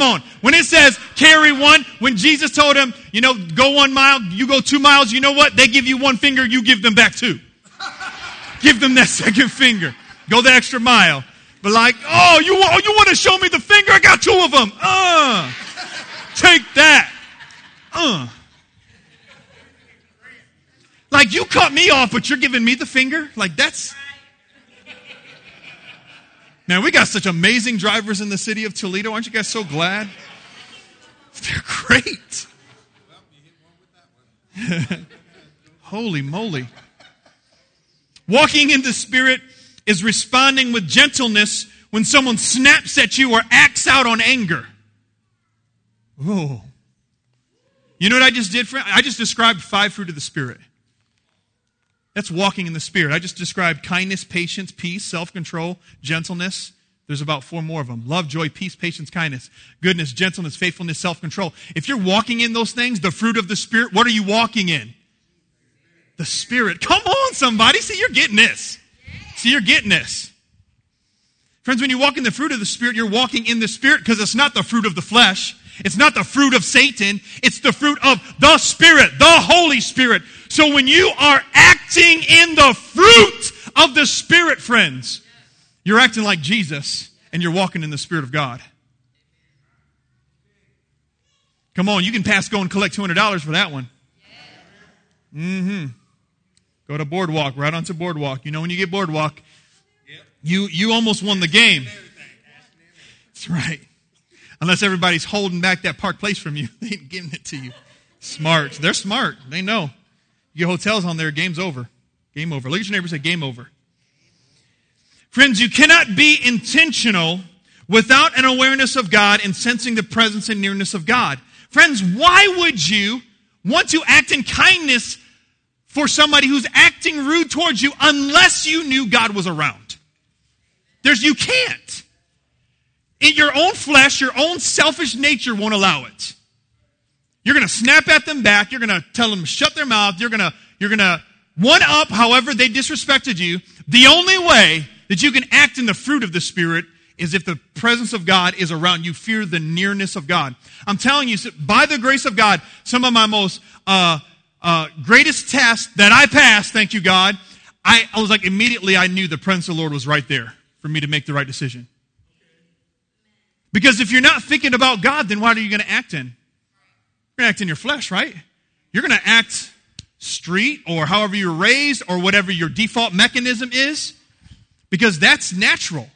Come on. When it says carry one, when Jesus told him, you know, go 1 mile, you go 2 miles, you know what? They give you 1 finger, you give them back 2. Give them that second finger. Go the extra mile. But like, oh, you want to show me the finger? I got 2 of them. Take that. Like, you cut me off, but you're giving me the finger? Like, that's... Man, we got such amazing drivers in the city of Toledo. Aren't you guys so glad? They're great. Well, you hit one with that one. Holy moly. Walking in the Spirit is responding with gentleness when someone snaps at you or acts out on anger. Oh. You know what I just did, friend? I just described 5 fruit of the Spirit. That's walking in the Spirit. I just described kindness, patience, peace, self-control, gentleness. There's about 4 more of them. Love, joy, peace, patience, kindness, goodness, gentleness, faithfulness, self-control. If you're walking in those things, the fruit of the Spirit, what are you walking in? The Spirit. Come on, somebody. See, you're getting this. See, you're getting this. Friends, when you walk in the fruit of the Spirit, you're walking in the Spirit because it's not the fruit of the flesh. It's not the fruit of Satan. It's the fruit of the Spirit, the Holy Spirit. So when you are acting in the fruit of the Spirit, friends, you're acting like Jesus and you're walking in the Spirit of God. Come on, you can pass go and collect $200 for that one. Go to Boardwalk, right onto Boardwalk. You know, when you get Boardwalk, you almost won the game. That's right. Unless everybody's holding back that Park Place from you. They ain't giving it to you. Smart. They're smart. They know. You get hotels on there, game's over. Game over. Look at your neighbor and say, game over. Friends, you cannot be intentional without an awareness of God and sensing the presence and nearness of God. Friends, why would you want to act in kindness for somebody who's acting rude towards you unless you knew God was around? You can't. In your own flesh, your own selfish nature won't allow it. You're going to snap at them back. You're going to tell them to shut their mouth. You're going to one-up however they disrespected you. The only way that you can act in the fruit of the Spirit is if the presence of God is around. You fear the nearness of God. I'm telling you, by the grace of God, some of my most greatest tests that I passed, thank you, God, I was like, immediately I knew the presence of the Lord was right there for me to make the right decision. Because if you're not thinking about God, then what are you going to act in? You're going to act in your flesh, right? You're going to act street or however you're raised or whatever your default mechanism is because that's natural.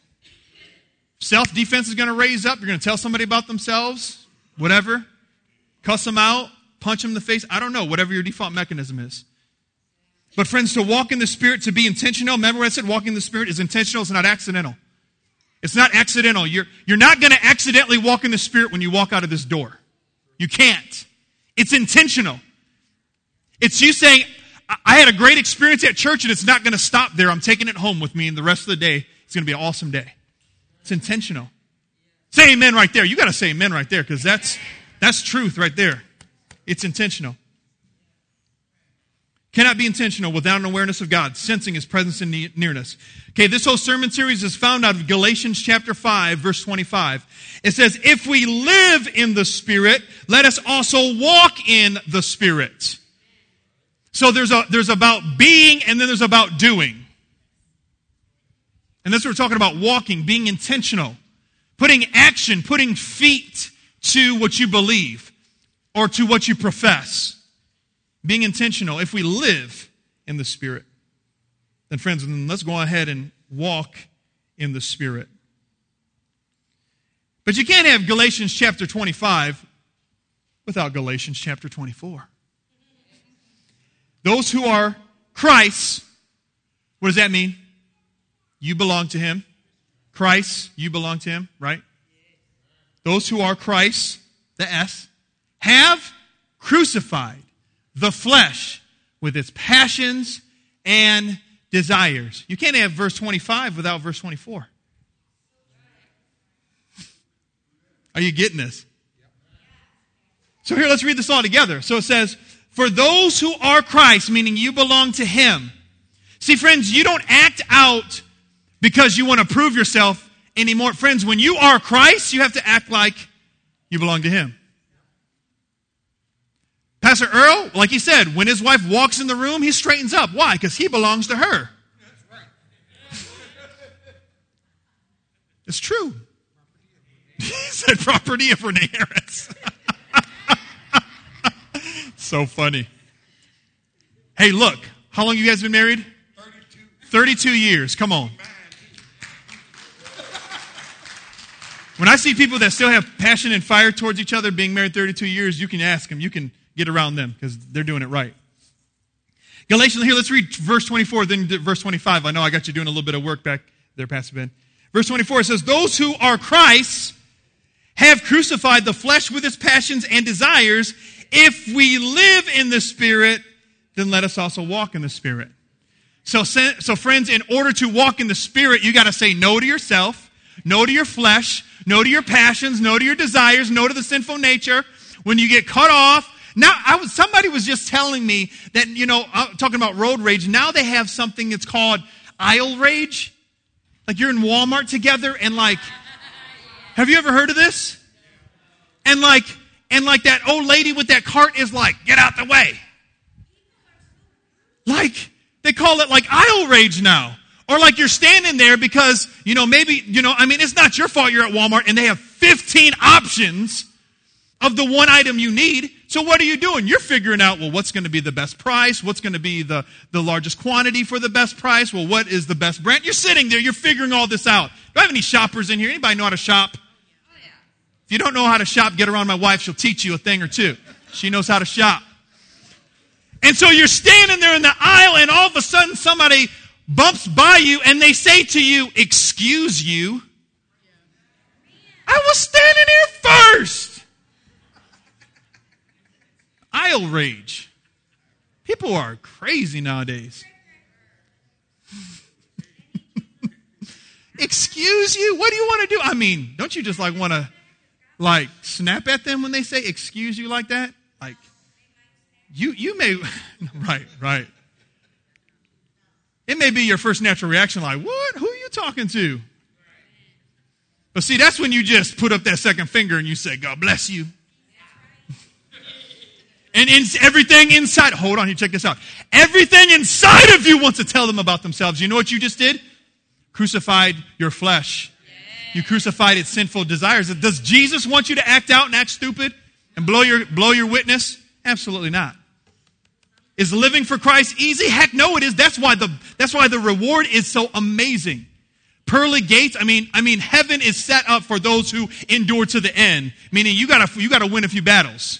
Self-defense is going to raise up. You're going to tell somebody about themselves, whatever. Cuss them out, punch them in the face. I don't know, whatever your default mechanism is. But friends, to walk in the Spirit, to be intentional, remember what I said? Walking in the Spirit is intentional. It's not accidental. It's not accidental. You're not going to accidentally walk in the Spirit when you walk out of this door. You can't. It's intentional. It's you saying, I had a great experience at church and it's not going to stop there. I'm taking it home with me and the rest of the day, it's going to be an awesome day. It's intentional. Say amen right there. You got to say amen right there because that's truth right there. It's intentional. Cannot be intentional without an awareness of God, sensing His presence and nearness. Okay, this whole sermon series is found out of Galatians chapter 5, verse 25. It says, if we live in the Spirit, let us also walk in the Spirit. So there's about being and then there's about doing. And that's what we're talking about, walking, being intentional, putting action, putting feet to what you believe or to what you profess. Being intentional, if we live in the Spirit, then friends, let's go ahead and walk in the Spirit. But you can't have Galatians chapter 25 without Galatians chapter 24. Those who are Christ's, what does that mean? You belong to Him. Christ, you belong to Him, right? Those who are Christ's, the S, have crucified the flesh with its passions and desires. You can't have verse 25 without verse 24. Are you getting this? So here, let's read this all together. So it says, for those who are Christ, meaning you belong to Him. See, friends, you don't act out because you want to prove yourself anymore. Friends, when you are Christ, you have to act like You belong to him. Pastor Earl, like he said, when his wife walks in the room, he straightens up. Why? Because he belongs to her. That's right. It's true. He said property of Renee Harris. So funny. Hey, look. How long have you guys been married? 32 years. Come on. When I see people that still have passion and fire towards each other being married 32 years, you can ask them. You can get around them because they're doing it right. Galatians, here, let's read verse 24, then verse 25. I know I got you doing a little bit of work back there, Pastor Ben. Verse 24, it says, those who are Christ's have crucified the flesh with its passions and desires. If we live in the Spirit, then let us also walk in the Spirit. So friends, in order to walk in the Spirit, you got to say no to yourself, no to your flesh, no to your passions, no to your desires, no to the sinful nature. When you get cut off, now somebody was just telling me that, talking about road rage, now they have something that's called aisle rage. Like you're in Walmart together and have you ever heard of this? And that old lady with that cart is like, get out the way. They call it aisle rage now. Or you're standing there because, it's not your fault you're at Walmart and they have 15 options of the one item you need. So what are you doing? You're figuring out, well, what's going to be the best price? What's going to be the largest quantity for the best price? Well, what is the best brand? You're sitting there. You're figuring all this out. Do I have any shoppers in here? Anybody know how to shop? Oh, yeah. If you don't know how to shop, get around my wife. She'll teach you a thing or two. She knows how to shop. And so you're standing there in the aisle and all of a sudden somebody bumps by you and they say to you, excuse you. I was standing here first. Aisle rage. People are crazy nowadays. Excuse you? What do you want to do? I mean, don't you just want to snap at them when they say excuse you like that? You may, right. It may be your first natural reaction, what? Who are you talking to? But see, that's when you just put up that second finger and you say, God bless you. And everything inside, hold on here, check this out. Everything inside of you wants to tell them about themselves. You know what you just did? Crucified your flesh. You crucified its sinful desires. Does Jesus want you to act out and act stupid and blow your witness? Absolutely not. Is living for Christ easy? Heck no, it is. That's why the reward is so amazing. Pearly gates, I mean heaven is set up for those who endure to the end. Meaning you gotta win a few battles.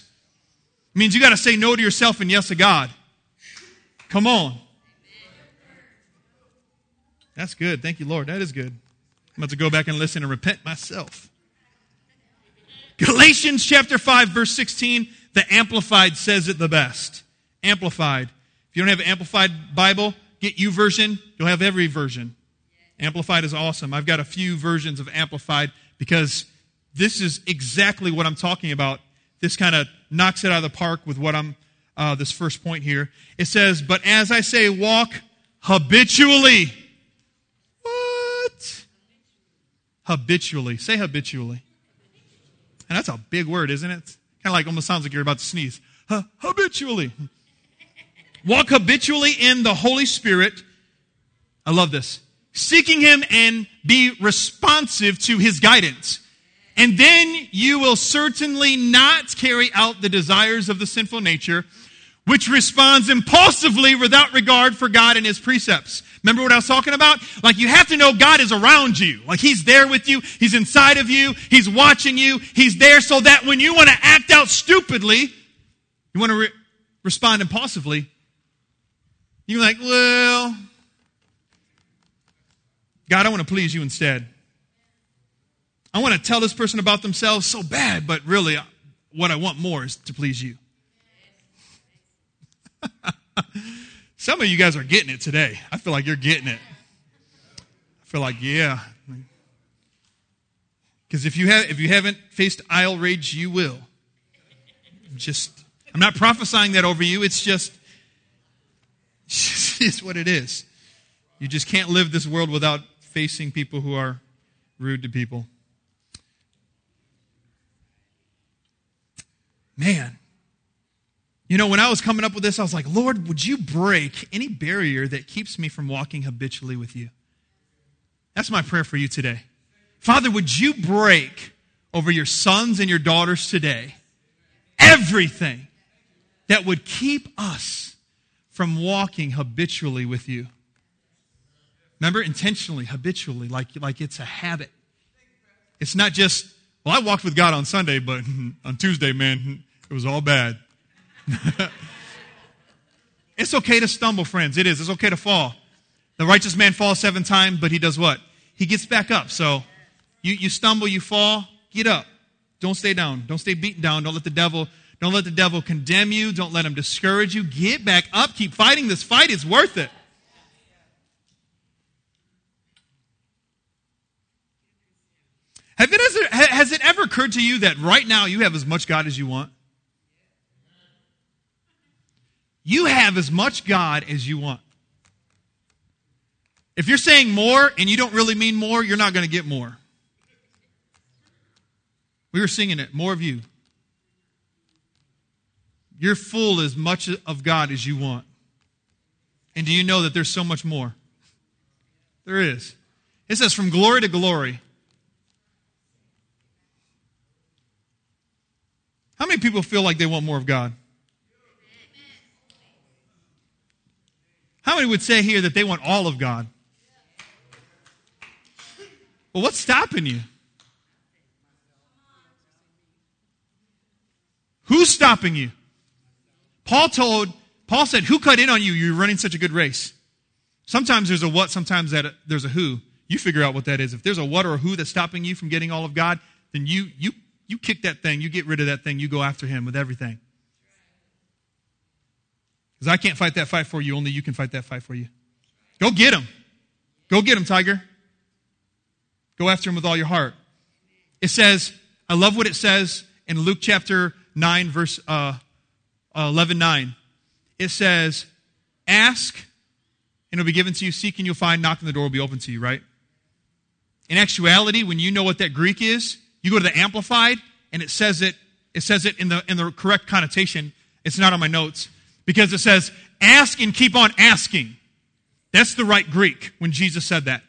It means you gotta say no to yourself and yes to God. Come on. That's good. Thank you, Lord. That is good. I'm about to go back and listen and repent myself. Galatians chapter 5, verse 16. The Amplified says it the best. Amplified. If you don't have an Amplified Bible, get YouVersion. You'll have every version. Amplified is awesome. I've got a few versions of Amplified because this is exactly what I'm talking about. This kind of knocks it out of the park with what I'm, this first point here. It says, but as I say, walk habitually. What? Habitually. Say habitually. And that's a big word, isn't it? Kind of almost sounds like you're about to sneeze. Habitually. Walk habitually in the Holy Spirit. I love this. Seeking Him and be responsive to His guidance. And then you will certainly not carry out the desires of the sinful nature, which responds impulsively without regard for God and His precepts. Remember what I was talking about? You have to know God is around you. He's there with you. He's inside of you. He's watching you. He's there so that when you want to act out stupidly, you want to respond impulsively, you're like, well, God, I want to please you instead. I want to tell this person about themselves so bad, but really what I want more is to please you. Some of you guys are getting it today. I feel like you're getting it. I feel like, yeah. Because if you haven't faced aisle rage, you will. I'm not prophesying that over you. It's just, it's what it is. You just can't live this world without facing people who are rude to people. man, you know, when I was coming up with this, I was like, Lord, would you break any barrier that keeps me from walking habitually with you? That's my prayer for you today. Father, would you break over your sons and your daughters today everything that would keep us from walking habitually with you? Remember, intentionally, habitually, like it's a habit. It's not just, well, I walked with God on Sunday, but on Tuesday, man, it was all bad. It's okay to stumble, friends. It is. It's okay to fall. The righteous man falls 7 times, but he does what? He gets back up. So you stumble, you fall, get up. Don't stay down. Don't stay beaten down. Don't let the devil condemn you. Don't let him discourage you. Get back up. Keep fighting this fight. It's worth it. Has it ever occurred to you that right now you have as much God as you want? You have as much God as you want. If you're saying more and you don't really mean more, you're not going to get more. We were singing it, more of you. You're full as much of God as you want. And do you know that there's so much more? There is. It says from glory to glory. How many people feel like they want more of God? How many would say here that they want all of God? Well, what's stopping you? Who's stopping you? Paul said, who cut in on you? You're running such a good race. Sometimes there's a what, sometimes there's a who. You figure out what that is. If there's a what or a who that's stopping you from getting all of God, then you kick that thing, you get rid of that thing, you go after him with everything. Because I can't fight that fight for you, only you can fight that fight for you. Go get him. Go get him, Tiger. Go after him with all your heart. It says, I love what it says in Luke chapter 9, verse 11:9. It says, ask, and it'll be given to you, seek, and you'll find, knock, and the door will be open to you, right? In actuality, when you know what that Greek is, you go to the Amplified, and it says it in the correct connotation. It's not on my notes. Because it says, ask and keep on asking. That's the right Greek when Jesus said that.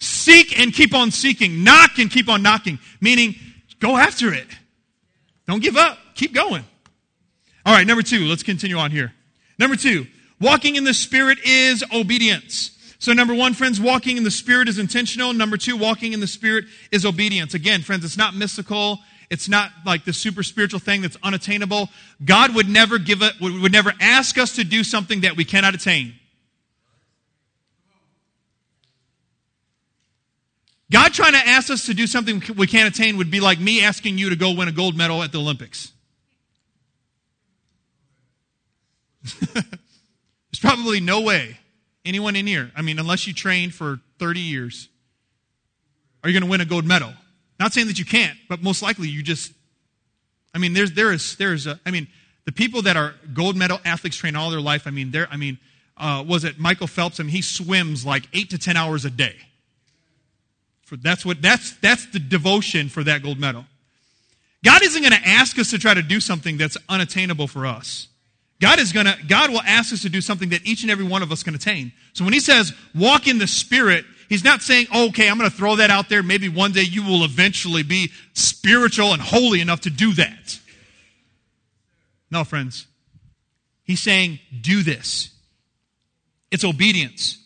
Seek and keep on seeking. Knock and keep on knocking. Meaning, go after it. Don't give up. Keep going. All right, number 2. Let's continue on here. Number 2, walking in the Spirit is obedience. So number 1, friends, walking in the Spirit is intentional. Number 2, walking in the Spirit is obedience. Again, friends, it's not mystical. It's not like the super spiritual thing that's unattainable. God would never ask us to do something that we cannot attain. God trying to ask us to do something we can't attain would be like me asking you to go win a gold medal at the Olympics. There's probably no way. Anyone in here? I mean, unless you trained for 30 years, are you going to win a gold medal? Not saying that you can't, but most likely you just, I mean, the people that are gold medal athletes train all their life. Was it Michael Phelps? I mean, he swims like 8 to 10 hours a day. That's the devotion for that gold medal. God isn't going to ask us to try to do something that's unattainable for us. God will ask us to do something that each and every one of us can attain. So when he says, walk in the Spirit, he's not saying, okay, I'm going to throw that out there. Maybe one day you will eventually be spiritual and holy enough to do that. No, friends. He's saying, do this. It's obedience.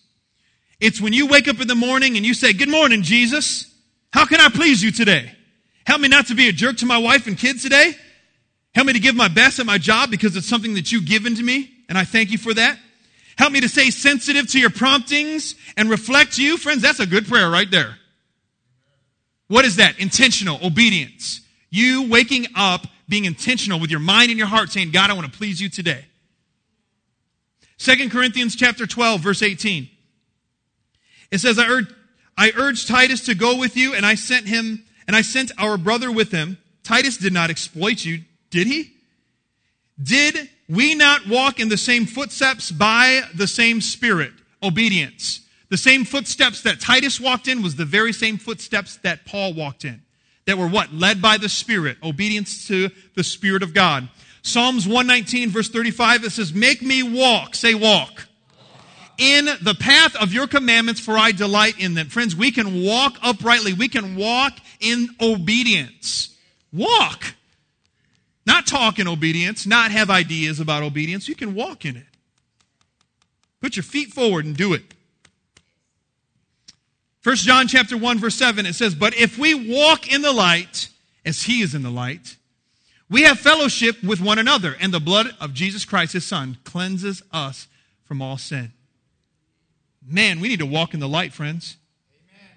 It's when you wake up in the morning and you say, good morning, Jesus. How can I please you today? Help me not to be a jerk to my wife and kids today. Help me to give my best at my job because it's something that you've given to me, and I thank you for that. Help me to stay sensitive to your promptings and reflect you. Friends, that's a good prayer right there. What is that? Intentional obedience. You waking up, being intentional with your mind and your heart, saying, God, I want to please you today. 2 Corinthians chapter 12, verse 18. It says, I urged Titus to go with you, and I sent him, and I sent our brother with him. Titus did not exploit you. Did he? Did we not walk in the same footsteps by the same Spirit? Obedience. The same footsteps that Titus walked in was the very same footsteps that Paul walked in. that were what? Led by the Spirit. Obedience to the Spirit of God. Psalms 119 verse 35, it says, make me walk, say walk, in the path of your commandments, for I delight in them. Friends, we can walk uprightly. We can walk in obedience. Walk. Not talk in obedience, not have ideas about obedience. You can walk in it. Put your feet forward and do it. 1 John chapter 1 verse 7, it says, but if we walk in the light, as he is in the light, we have fellowship with one another, and the blood of Jesus Christ, his son, cleanses us from all sin. Man, we need to walk in the light, friends. Amen.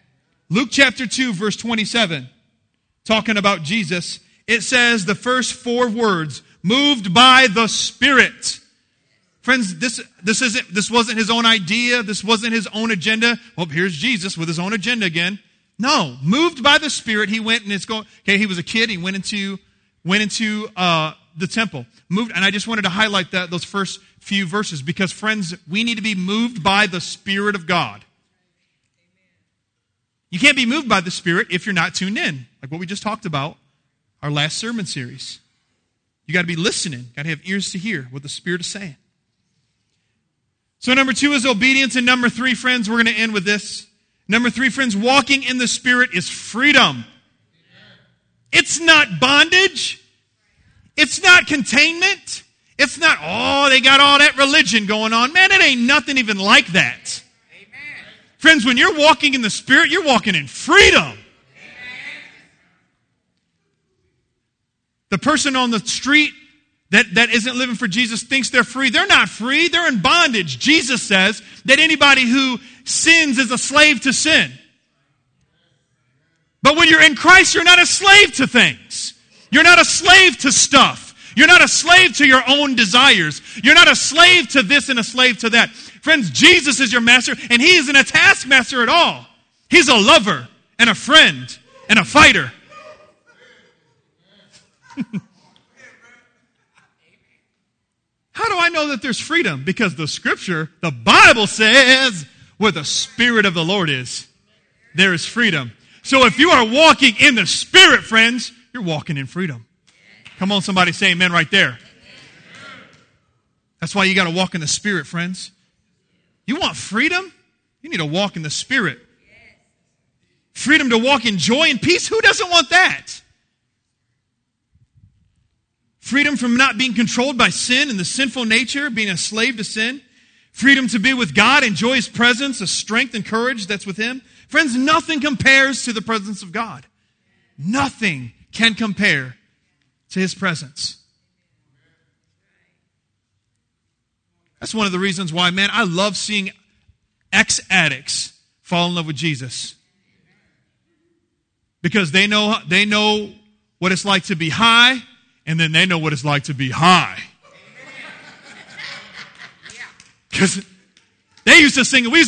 Luke chapter 2 verse 27, talking about Jesus, it says the first four words, moved by the Spirit. Friends, this wasn't his own idea. This wasn't his own agenda. Oh, here's Jesus with his own agenda again. No, moved by the Spirit, he went and it's going. Okay, he was a kid. He went into the temple. Moved, and I just wanted to highlight that those first few verses because, friends, we need to be moved by the Spirit of God. You can't be moved by the Spirit if you're not tuned in, like what we just talked about our last sermon series. You got to be listening. Got to have ears to hear what the Spirit is saying. So number 2 is obedience, and number 3, friends, we're going to end with this. Number 3, friends, walking in the Spirit is freedom. It's not bondage. It's not containment. It's not, oh, they got all that religion going on. Man, it ain't nothing even like that. Amen. Friends, when you're walking in the Spirit, you're walking in freedom. Amen. The person on the street that isn't living for Jesus thinks they're free. They're not free. They're in bondage. Jesus says that anybody who sins is a slave to sin. But when you're in Christ, you're not a slave to things. You're not a slave to stuff. You're not a slave to your own desires. You're not a slave to this and a slave to that. Friends, Jesus is your master, and he isn't a taskmaster at all. He's a lover and a friend and a fighter. How do I know that there's freedom? Because the Scripture, the Bible says, where the Spirit of the Lord is, there is freedom. So if you are walking in the Spirit, friends, you're walking in freedom. Come on, somebody say amen right there. That's why you got to walk in the Spirit, friends. You want freedom? You need to walk in the Spirit. Freedom to walk in joy and peace? Who doesn't want that? Freedom from not being controlled by sin and the sinful nature, being a slave to sin. Freedom to be with God, enjoy his presence, the strength and courage that's with him. Friends, nothing compares to the presence of God. Nothing can compare to his presence. That's one of the reasons why, man, I love seeing ex-addicts fall in love with Jesus. Because they know what it's like to be high. And then they know what it's like to be high. Because we used to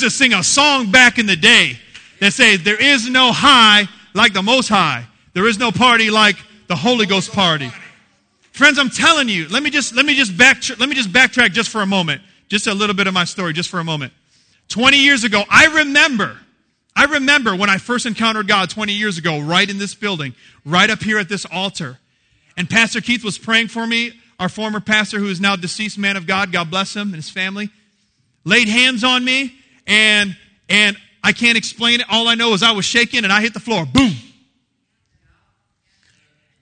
sing a song back in the day that said, there is no high like the Most High. There is no party like the Holy Ghost party. Friends, I'm telling you, let me just backtrack just for a moment. Just a little bit of my story, just for a moment. 20 years ago, I remember when I first encountered God 20 years ago, right in this building, right up here at this altar. And Pastor Keith was praying for me, our former pastor who is now deceased, man of God bless him and his family, laid hands on me, and I can't explain it. All I know is I was shaking and I hit the floor, boom.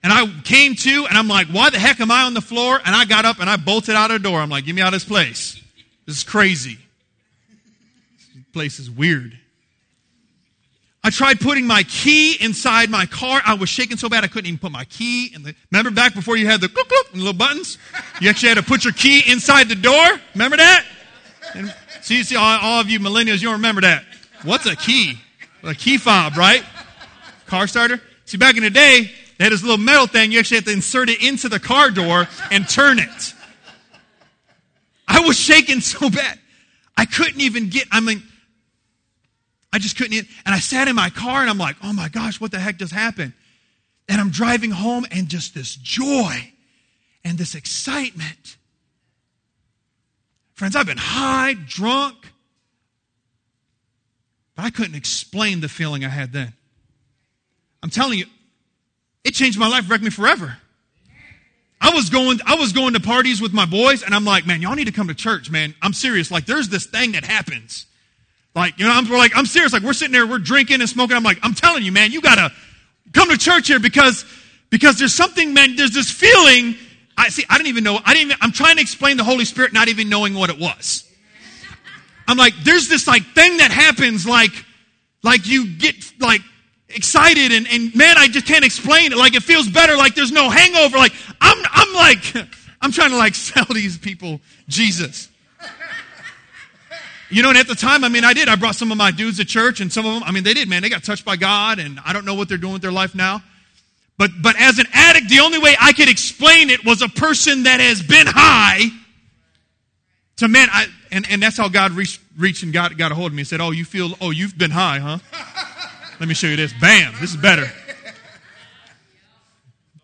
And I came to, and I'm like, why the heck am I on the floor? And I got up and I bolted out of the door. I'm like, get me out of this place. This is crazy. This place is weird. I tried putting my key inside my car. I was shaking so bad I couldn't even put my key in the... Remember back before you had the click, click, and little buttons? You actually had to put your key inside the door? Remember that? And so you see, all of you millennials, you don't remember that. What's a key? A key fob, right? Car starter? See, back in the day, they had this little metal thing. You actually had to insert it into the car door and turn it. I was shaking so bad. I couldn't even get... I just couldn't eat. And I sat in my car and I'm like, oh my gosh, what the heck just happened? And I'm driving home and just this joy and this excitement. Friends, I've been high, drunk, but I couldn't explain the feeling I had then. I'm telling you, It changed my life, wrecked me forever. I was going to parties with my boys, and I'm like, man, y'all need to come to church, man. I'm serious. Like, there's this thing that happens. Like, you know, I'm serious. Like, we're sitting there, we're drinking and smoking. I'm like, I'm telling you, man, you gotta come to church here because there's something, man, there's this feeling. I'm trying to explain the Holy Spirit, not even knowing what it was. I'm like, there's this like thing that happens, like you get like excited and man, I just can't explain it. Like it feels better. Like there's no hangover. Like I'm trying to like sell these people Jesus. You know, and at the time, I mean, I did. I brought some of my dudes to church, and some of them, I mean, they did, man. They got touched by God, and I don't know what they're doing with their life now. But as an addict, the only way I could explain it was a person that has been high to man. And that's how God reached and got a hold of me and said, you've been high, huh? Let me show you this. Bam, this is better.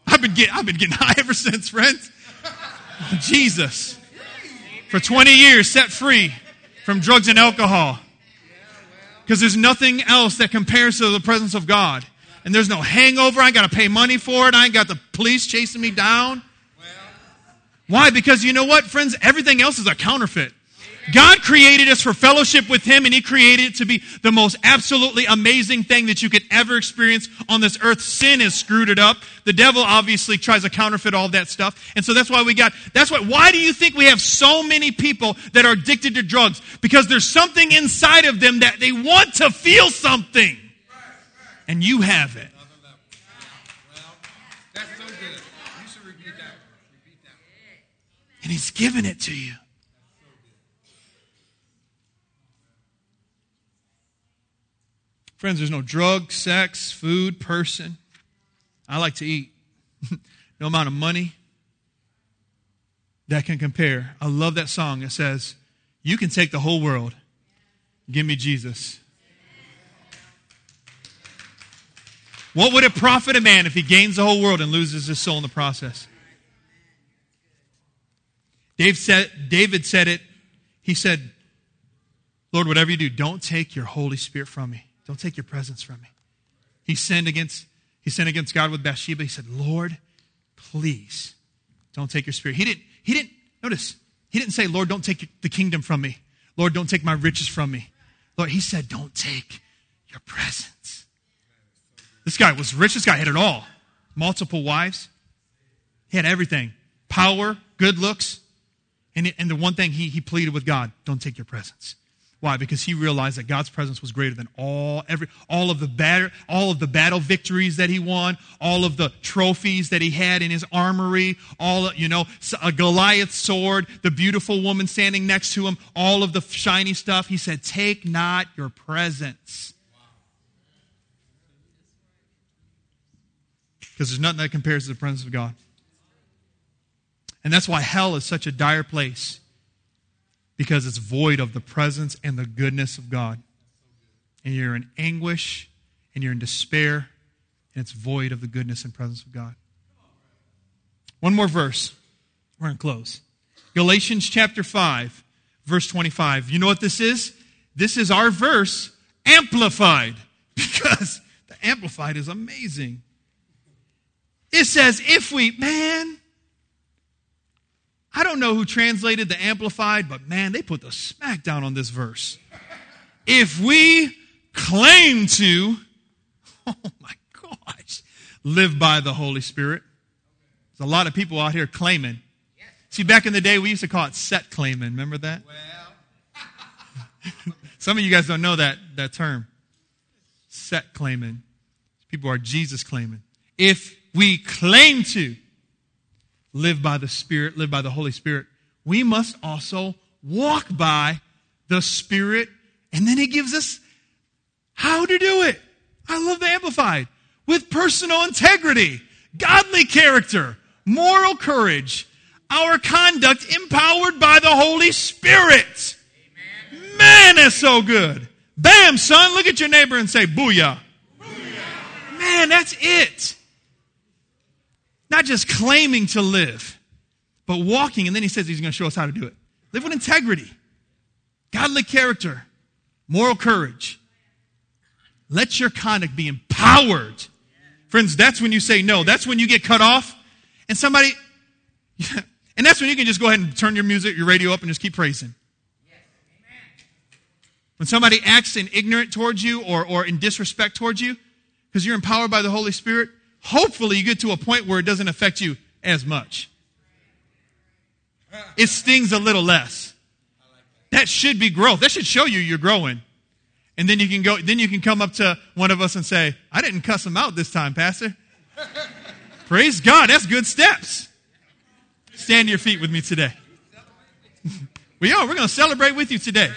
I've been getting high ever since, friends. Jesus. For 20 years, set free from drugs and alcohol. Because there's nothing else that compares to the presence of God. And there's no hangover. I ain't got to pay money for it. I ain't got the police chasing me down. Why? Because you know what, friends? Everything else is a counterfeit. God created us for fellowship with Him, and He created it to be the most absolutely amazing thing that you could ever experience on this earth. Sin has screwed it up. The devil obviously tries to counterfeit all that stuff. And so why do you think we have so many people that are addicted to drugs? Because there's something inside of them that they want to feel something. And you have it. That's so good. You should repeat that. And He's given it to you. Friends, there's no drug, sex, food, person. I like to eat. No amount of money that can compare. I love that song. It says, you can take the whole world. Give me Jesus. What would it profit a man if he gains the whole world and loses his soul in the process? David said it. He said, Lord, whatever you do, don't take your Holy Spirit from me. Don't take your presence from me. He sinned against God with Bathsheba. He said, Lord, please don't take your Spirit. He didn't say, Lord, don't take the kingdom from me. Lord, don't take my riches from me. Lord, he said, don't take your presence. This guy was rich. This guy had it all. Multiple wives. He had everything. Power, good looks. And the one thing he pleaded with God, don't take your presence. Why? Because he realized that God's presence was greater than all of the battle victories that he won, all of the trophies that he had in his armory, a Goliath sword, the beautiful woman standing next to him, all of the shiny stuff. He said, "Take not your presence," because there's nothing that compares to the presence of God, and that's why hell is such a dire place. Because it's void of the presence and the goodness of God. And you're in anguish, and you're in despair, and it's void of the goodness and presence of God. One more verse. We're going to close. Galatians chapter 5, verse 25. You know what this is? This is our verse, amplified. Because the amplified is amazing. It says, I don't know who translated the Amplified, but man, they put the smack down on this verse. If we claim to, live by the Holy Spirit. There's a lot of people out here claiming. See, back in the day, we used to call it set claiming. Remember that? Well. Some of you guys don't know that term. Set claiming. People are Jesus claiming. If we claim to live by the Spirit, live by the Holy Spirit, we must also walk by the Spirit. And then He gives us how to do it. I love the Amplified. With personal integrity, godly character, moral courage, our conduct empowered by the Holy Spirit. Amen. Man, that's so good. Bam, son, look at your neighbor and say, booyah. Booyah. Man, that's it. Not just claiming to live, but walking. And then he says he's going to show us how to do it. Live with integrity, godly character, moral courage. Let your conduct be empowered Friends, that's when you say no. That's when you get cut off. And somebody, and that's when you can just go ahead and turn your music, your radio up, and just keep praising. Yes. Amen. When somebody acts in ignorant towards you or in disrespect towards you, because you're empowered by the Holy Spirit, hopefully you get to a point where it doesn't affect you as much. It stings a little less. That should be growth. That should show you you're growing. And then you can go. Then you can come up to one of us and say, I didn't cuss him out this time, Pastor. Praise God. That's good steps. Stand to your feet with me today. We're going to celebrate with you today.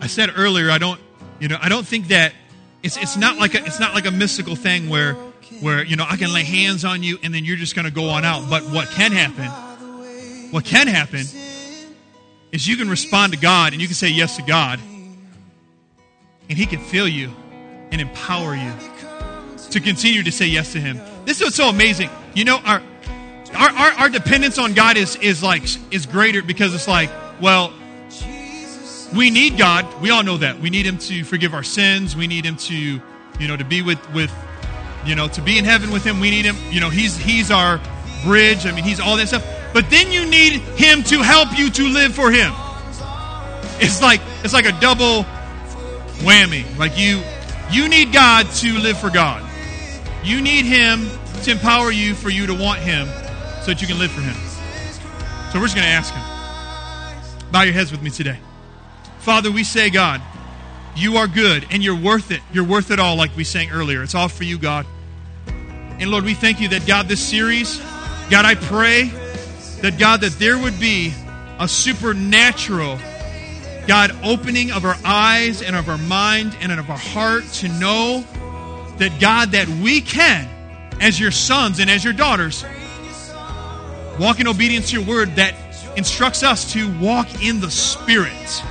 I said earlier, I don't think that it's not like a mystical thing where I can lay hands on you and then you're just going to go on out. But what can happen is you can respond to God and you can say yes to God, and He can fill you and empower you to continue to say yes to Him. This is what's so amazing. You know, our dependence on God is greater, because it's like, well, we need God. We all know that. We need Him to forgive our sins. We need Him to be to be in heaven with Him. We need Him. He's our bridge. I mean, He's all that stuff. But then you need Him to help you to live for Him. It's like a double whammy. Like you need God to live for God. You need Him to empower you for you to want Him so that you can live for Him. So we're just going to ask Him. Bow your heads with me today. Father, we say, God, You are good and You're worth it. You're worth it all, like we sang earlier. It's all for You, God. And Lord, we thank You that, God, this series, God, I pray that, God, that there would be a supernatural, God, opening of our eyes and of our mind and of our heart to know that, God, that we can, as Your sons and as Your daughters, walk in obedience to Your word that instructs us to walk in the Spirit.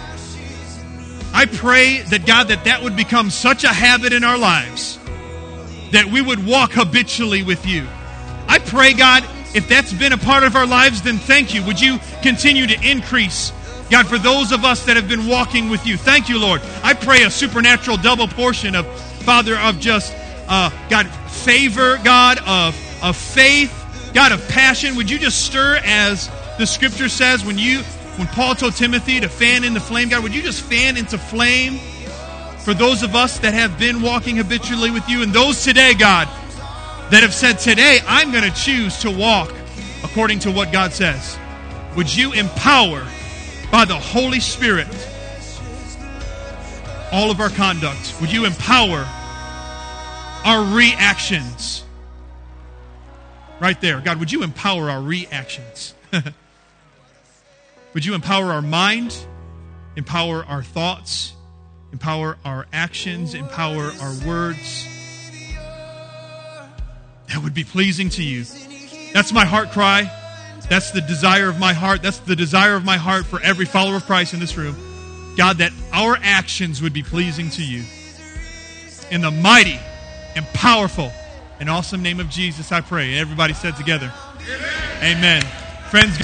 I pray that, God, that would become such a habit in our lives that we would walk habitually with You. I pray, God, if that's been a part of our lives, then thank You. Would You continue to increase, God, for those of us that have been walking with You. Thank You, Lord. I pray a supernatural double portion of, Father, of just, God, favor, God, of faith, God, of passion. Would You just stir, as the Scripture says, when Paul told Timothy to fan into flame, God, would You just fan into flame for those of us that have been walking habitually with You, and those today, God, that have said, today I'm going to choose to walk according to what God says. Would You empower by the Holy Spirit all of our conduct? Would You empower our reactions? Right there. God, would You empower our reactions? Would You empower our mind, empower our thoughts, empower our actions, empower our words? That would be pleasing to You. That's my heart cry. That's the desire of my heart. That's the desire of my heart for every follower of Christ in this room. God, that our actions would be pleasing to You. In the mighty and powerful and awesome name of Jesus, I pray. Everybody said together, amen. Friends.